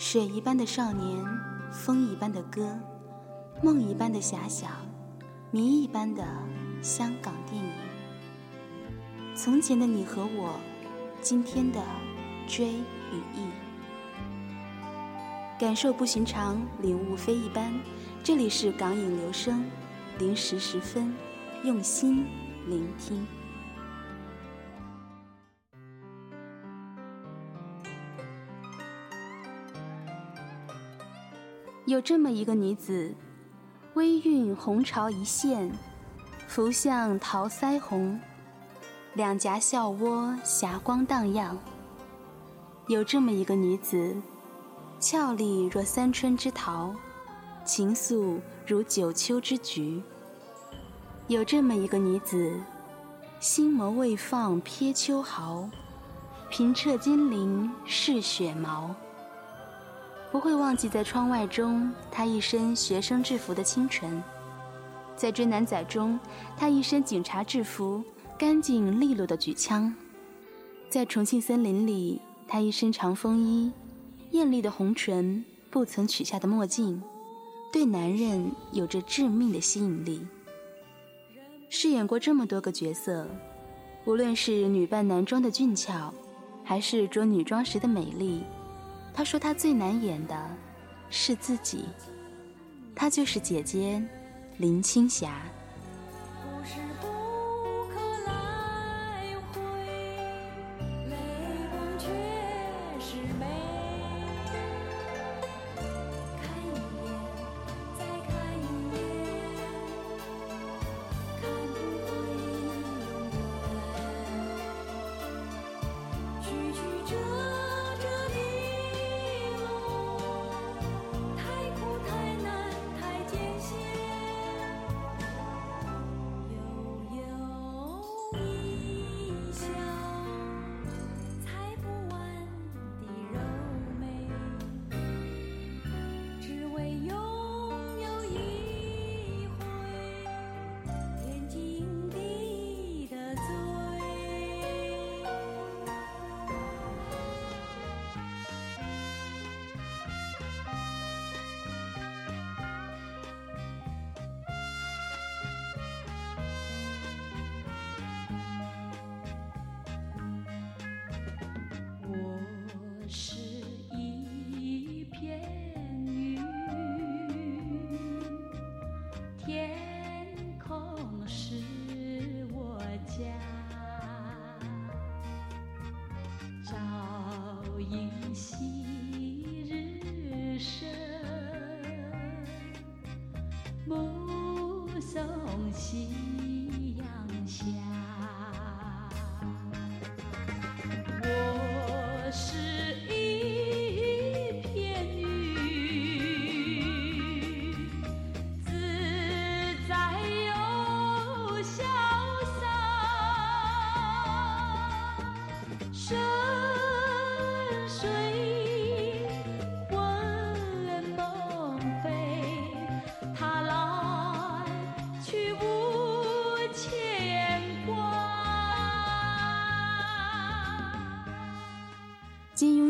水一般的少年，风一般的歌，梦一般的遐想，谜一般的香港电影。从前的你和我，今天的追与忆，感受不寻常，领悟非一般。这里是港影留声，00:10，用心聆听。有这么一个女子，微韵红潮一现，拂向桃腮红，两颊笑窝霞光荡漾。有这么一个女子，俏丽若三春之桃，情愫如九秋之菊。有这么一个女子，心眸未放瞥秋毫，平澈金鳞是雪毛。不会忘记在窗外中他一身学生制服的清纯，在追男仔中他一身警察制服干净利落的举枪，在重庆森林里他一身长风衣，艳丽的红唇，不曾取下的墨镜，对男人有着致命的吸引力。饰演过这么多个角色，无论是女扮男装的俊俏，还是着女装时的美丽，他说他最难演的是自己，她就是姐姐林青霞。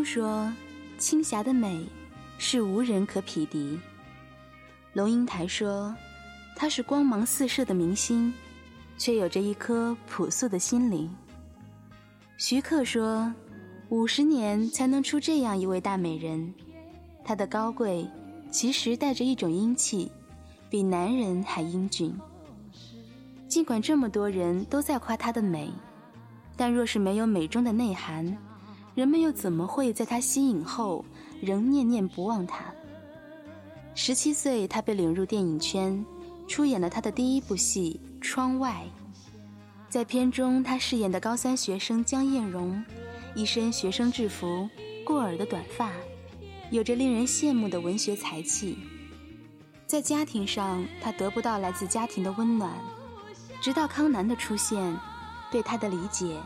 说青霞的美是无人可匹敌，龙应台说她是光芒四射的明星，却有着一颗朴素的心灵。徐克说50年才能出这样一位大美人，她的高贵其实带着一种英气，比男人还英俊。尽管这么多人都在夸她的美，但若是没有美中的内涵，人们又怎么会在他吸引后仍念念不忘他？17岁，他被领入电影圈，出演了他的第一部戏《窗外》。在片中，他饰演的高三学生江艳蓉，一身学生制服，过耳的短发，有着令人羡慕的文学才气。在家庭上，他得不到来自家庭的温暖，直到康南的出现，对他的理解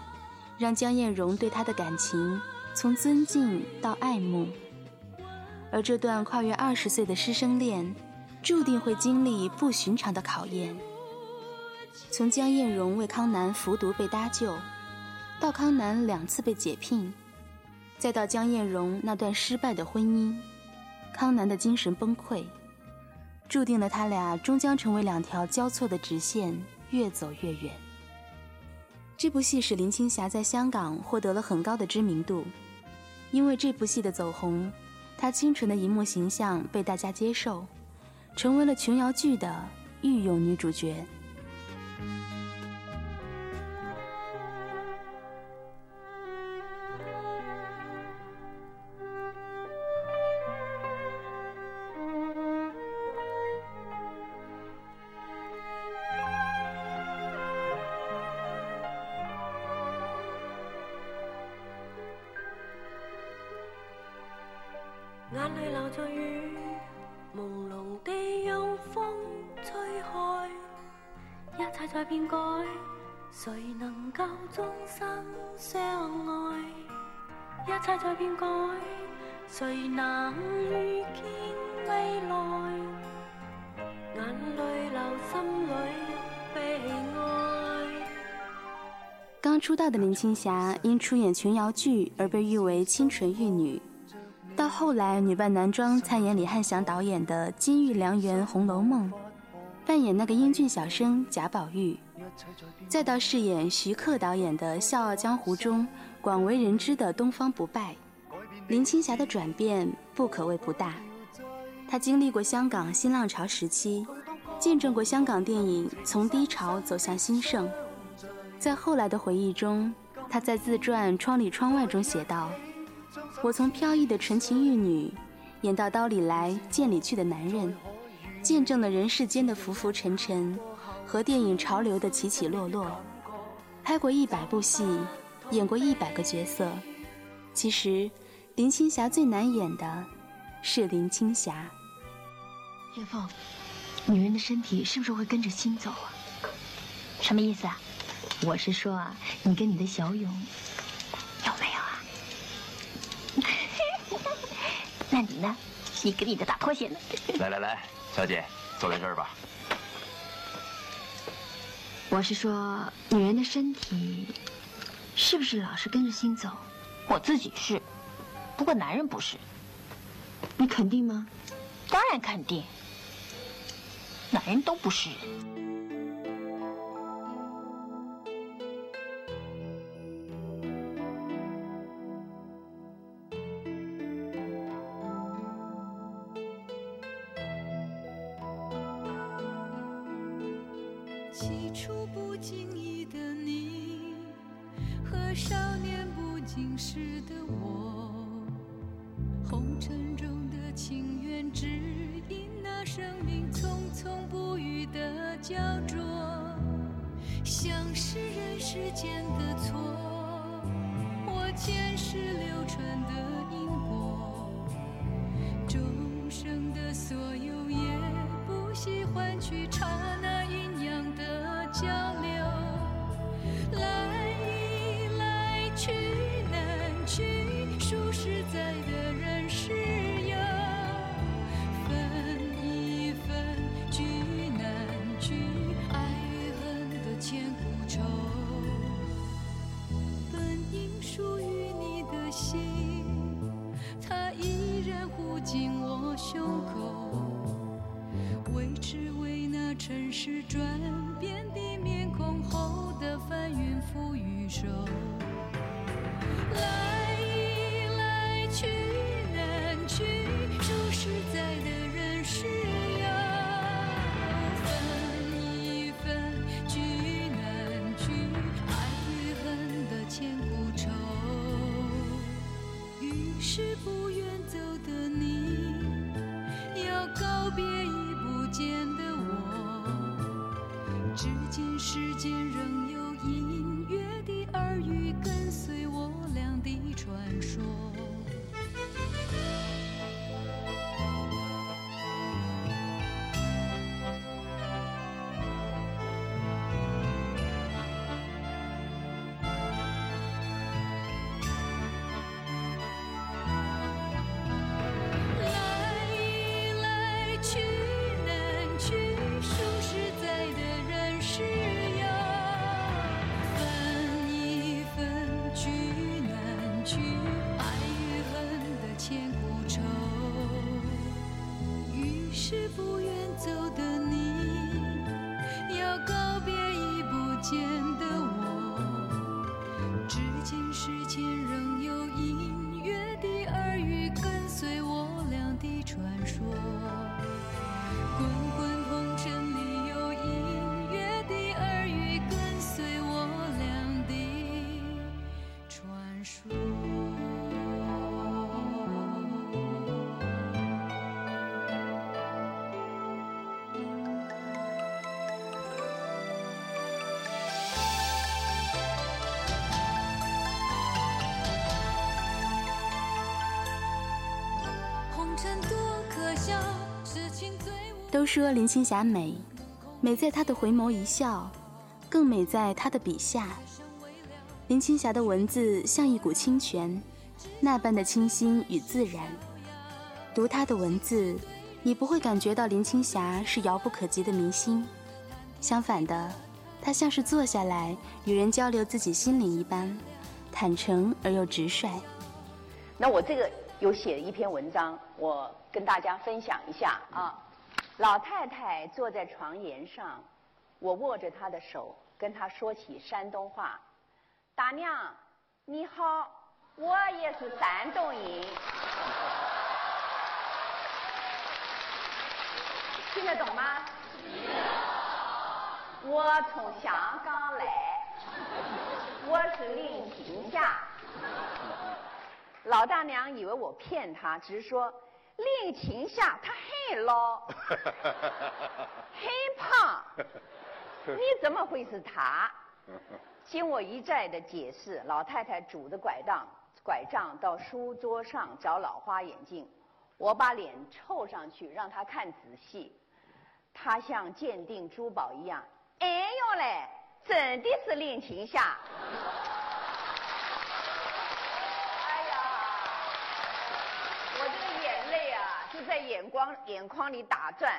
让江艳蓉对他的感情从尊敬到爱慕，而这段跨越20岁的师生恋，注定会经历不寻常的考验。从江艳蓉为康南服毒被搭救，到康南2次被解聘，再到江艳蓉那段失败的婚姻，康南的精神崩溃，注定了他俩终将成为两条交错的直线，越走越远。这部戏使林青霞在香港获得了很高的知名度，因为这部戏的走红，她清纯的荧幕形象被大家接受，成为了琼瑶剧的御用女主角。眼淚流在雨朦朧地，讓風吹開，一切在變改，誰能夠終生相愛，一切在變改，誰能遇見未來，眼淚流心裏悲哀。剛出道的林青霞因出演瓊瑤劇而被譽為清純玉女，到后来女扮男装参演李翰祥导演的金玉良缘红楼梦，扮演那个英俊小生贾宝玉，再到饰演徐克导演的笑傲江湖中广为人知的东方不败，林青霞的转变不可谓不大。她经历过香港新浪潮时期，见证过香港电影从低潮走向兴盛。在后来的回忆中，她在自传《窗里窗外》中写道，我从飘逸的纯情玉女演到刀里来剑里去的男人，见证了人世间的浮浮沉沉和电影潮流的起起落落，拍过100部戏，演过100个角色。其实林青霞最难演的是林青霞。月凤，女人的身体是不是会跟着心走啊？什么意思啊？我是说啊，你跟你的小勇那你呢？你跟你的大拖鞋呢？来，小姐，坐在这儿吧。我是说，女人的身体是不是老是跟着心走？我自己是，不过男人不是。你肯定吗？当然肯定，男人都不是人。起初不经意的你和少年不经事的我，红尘中的情缘指引那生命匆匆不语的焦灼，像是人世间的错，或前世流传的因果，众生的所有也不惜换取刹那阴阳的交流，来来去难去，数十载的人世游，分一分聚难聚，爱与恨的千古愁。本应属于你的心，它依然护紧我胸口，为只为那尘世转变的面孔后的翻云覆雨手。来一来去难去，数十载的人世游，分一分聚难聚，爱与恨的千古愁。于是不愿走的你，要告别已不见的我，只见世间仍有隐约的耳语跟随我俩的传说。去爱走的你，要告别已不见的我，至今世间仍有隐约的耳语跟随我俩的传说，滚滚红尘里有隐约的耳语跟随我俩的传说。都说林青霞美，美在她的回眸一笑，更美在她的笔下。林青霞的文字像一股清泉，那般的清新与自然。读她的文字，你不会感觉到林青霞是遥不可及的明星，相反的，她像是坐下来与人交流自己心灵一般，坦诚而又直率。那我这个有写一篇文章，我跟大家分享一下啊。老太太坐在床沿上，我握着她的手，跟她说起山东话。大娘，你好，我也是山东人。听得懂吗？我从香港来，我是林青霞。老大娘以为我骗她，只是说林青霞她很老，很胖，你怎么会是她？经我一再的解释，老太太拄着拐杖到书桌上找老花眼镜，我把脸凑上去让她看仔细，她像鉴定珠宝一样，哎呦嘞，真的是林青霞。在眼眶里打转，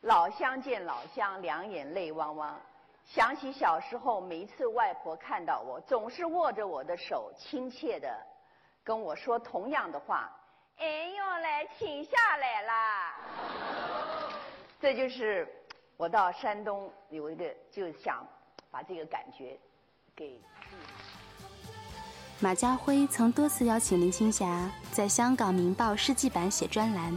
老乡见老乡，两眼泪汪汪。想起小时候，每一次外婆看到我，总是握着我的手，亲切的跟我说同样的话，哎呦嘞，请下来啦。这就是我到山东有一个，就想把这个感觉给。马家辉曾多次邀请林青霞在香港《明报》世纪版写专栏，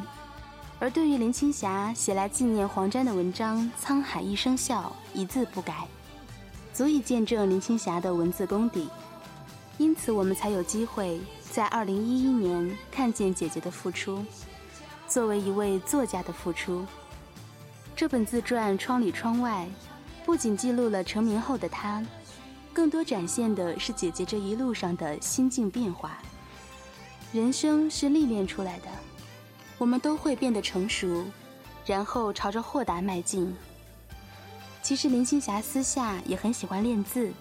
而对于林青霞写来纪念黄沾的文章沧海一声笑，一字不改，足以见证林青霞的文字功底。因此我们才有机会在2011年看见姐姐的付出，作为一位作家的付出。这本自传《窗里窗外》不仅记录了成名后的她，更多展现的是姐姐这一路上的心境变化。人生是历练出来的，我们都会变得成熟，然后朝着豁达迈进。其实林青霞私下也很喜欢练字，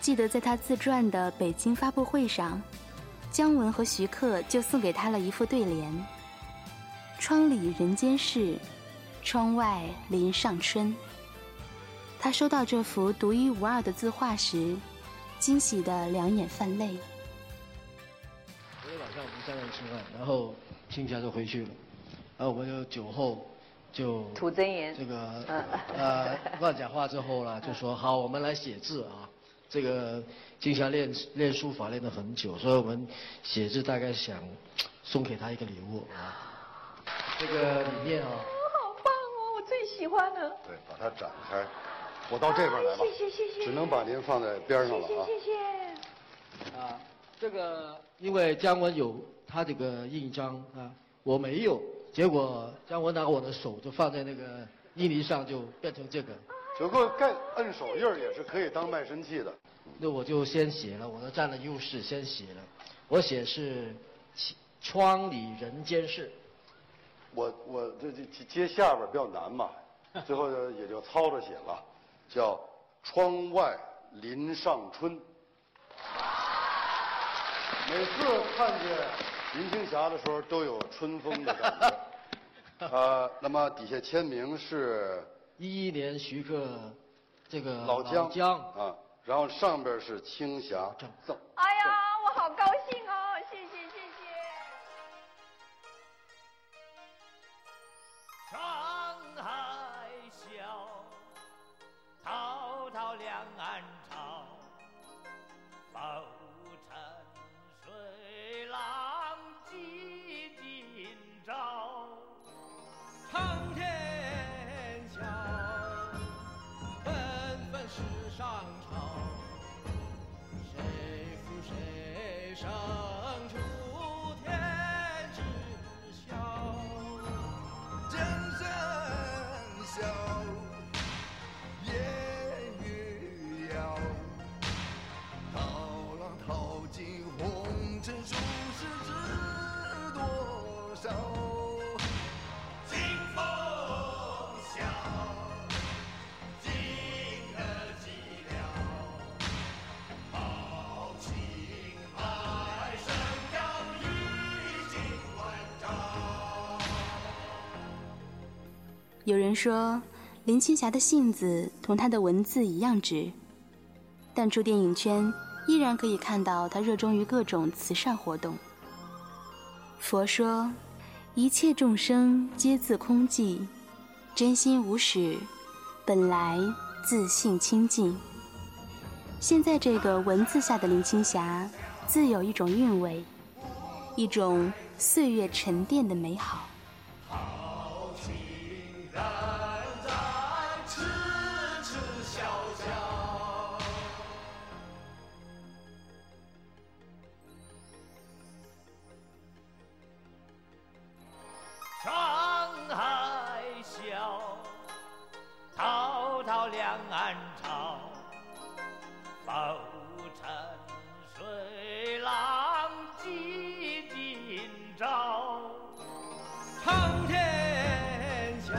记得在她自传的北京发布会上，姜文和徐克就送给她了一副对联：窗里人间事，窗外林上春。他收到这幅独一无二的字画时，惊喜的两眼泛泪。昨天晚上我们3个人吃饭，然后青霞就回去了，然后我们就酒后就吐真言，这个乱讲话之后啦，就说好，我们来写字啊。这个青霞练书法练了很久，所以我们写字大概想送给她一个礼物啊。这个里面啊，好棒哦，我最喜欢的。对，把它展开。我到这边来吧，谢谢谢谢，只能把您放在边上了啊。谢谢谢谢。啊，这个因为姜文有他这个印章啊，我没有，结果姜文拿我的手就放在那个印泥上，就变成这个。只不过摁手印也是可以当卖身契的。那我就先写了，我都占了优势，先写了。我写是窗里人间事。我这接下边比较难嘛，最后也就操着写了。叫窗外林上春。每次看见林青霞的时候都有春风的感觉。那么底下签名是11年徐克，这个老姜啊，然后上边是青霞赠。哎呀，我好高兴哦，谢谢谢谢。上朝，谁负谁胜出天知晓。江山笑，烟雨遥，涛浪淘尽红尘俗世知多少。 有人说，林青霞的性子同她的文字一样直，淡出电影圈，依然可以看到她热衷于各种慈善活动。佛说，一切众生皆自空寂，真心无始，本来自性清净。现在这个文字下的林青霞，自有一种韵味，一种岁月沉淀的美好。 两岸潮，浮沉水浪几今朝。苍天笑，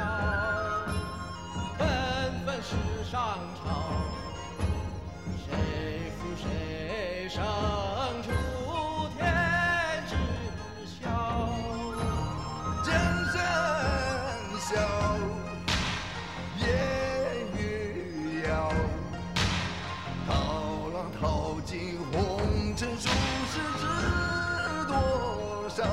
纷纷世上潮，谁负谁胜出天知晓。江山笑。 淘尽红尘俗世知多少。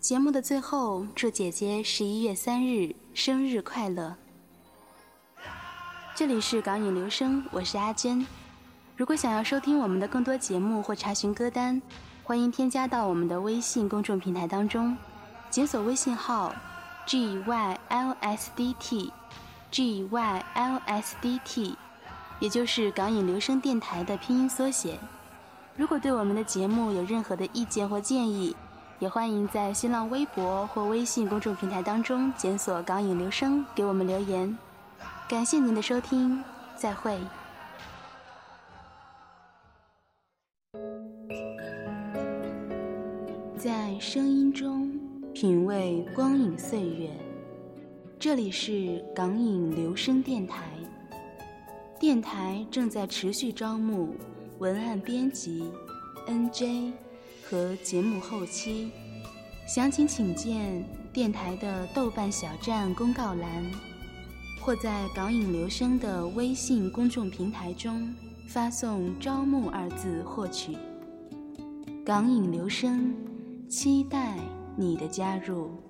节目的最后，祝姐姐11月3日生日快乐！这里是港影留声，我是阿娟。如果想要收听我们的更多节目或查询歌单，欢迎添加到我们的微信公众平台当中，检索微信号 gylsdt， 也就是港影留声电台的拼音缩写。如果对我们的节目有任何的意见或建议， 也欢迎在新浪微博或微信公众平台当中检索“港影留声”，给我们留言。感谢您的收听，再会。在声音中品味光影岁月，这里是港影留声电台。电台正在持续招募文案编辑、NJ。 和节目后期，详情请见电台的豆瓣小站公告栏，或在港影留声的微信公众平台中发送“招募”2字获取。港影留声，期待你的加入。